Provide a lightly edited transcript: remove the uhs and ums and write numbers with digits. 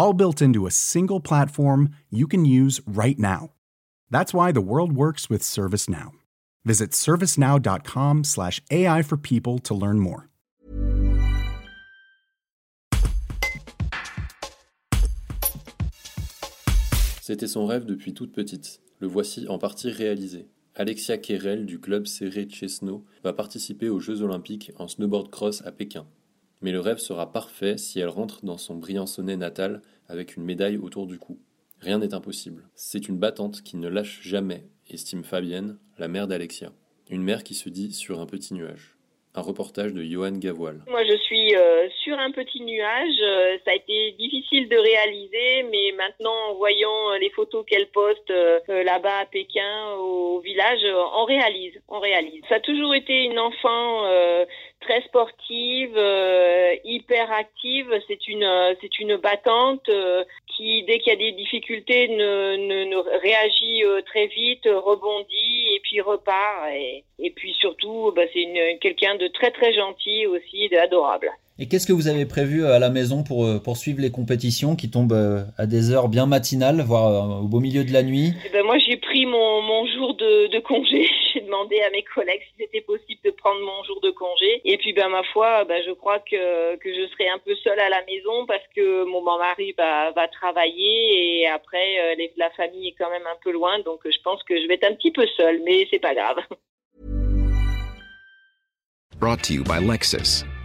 All built into a single platform you can use right now. That's why the world works with ServiceNow. Visit servicenow.com/AI for people to learn more. C'était son rêve depuis toute petite. Le voici en partie réalisé. Alexia Kerel du club serré Chesno va participer aux Jeux Olympiques en snowboard cross à Pékin. Mais le rêve sera parfait si elle rentre dans son Briançonnais natal avec une médaille autour du cou. Rien n'est impossible. C'est une battante qui ne lâche jamais, estime Fabienne, la mère d'Alexia. Une mère qui se dit sur un petit nuage. Un reportage de Johan Gavoil. Moi, je suis sur un petit nuage. Ça a été difficile de réaliser, mais maintenant, en voyant les photos qu'elle poste là-bas à Pékin, au village, on réalise. Ça a toujours été une enfant très sportive, hyper active. C'est une battante qui, dès qu'il y a des difficultés, ne réagit très vite, rebondit et puis repart. Et puis surtout, c'est quelqu'un de très très gentil aussi, d'adorable. Et qu'est-ce que vous avez prévu à la maison pour suivre les compétitions qui tombent à des heures bien matinales, voire au beau milieu de la nuit ? Moi, j'ai pris mon jour de congé. J'ai demandé à mes collègues si c'était possible de prendre mon jour de congé. Et puis, ma foi, je crois que je serai un peu seule à la maison parce que mon mari va travailler et après, la famille est quand même un peu loin. Donc, je pense que je vais être un petit peu seule, mais c'est pas grave. Brought to you by Lexus.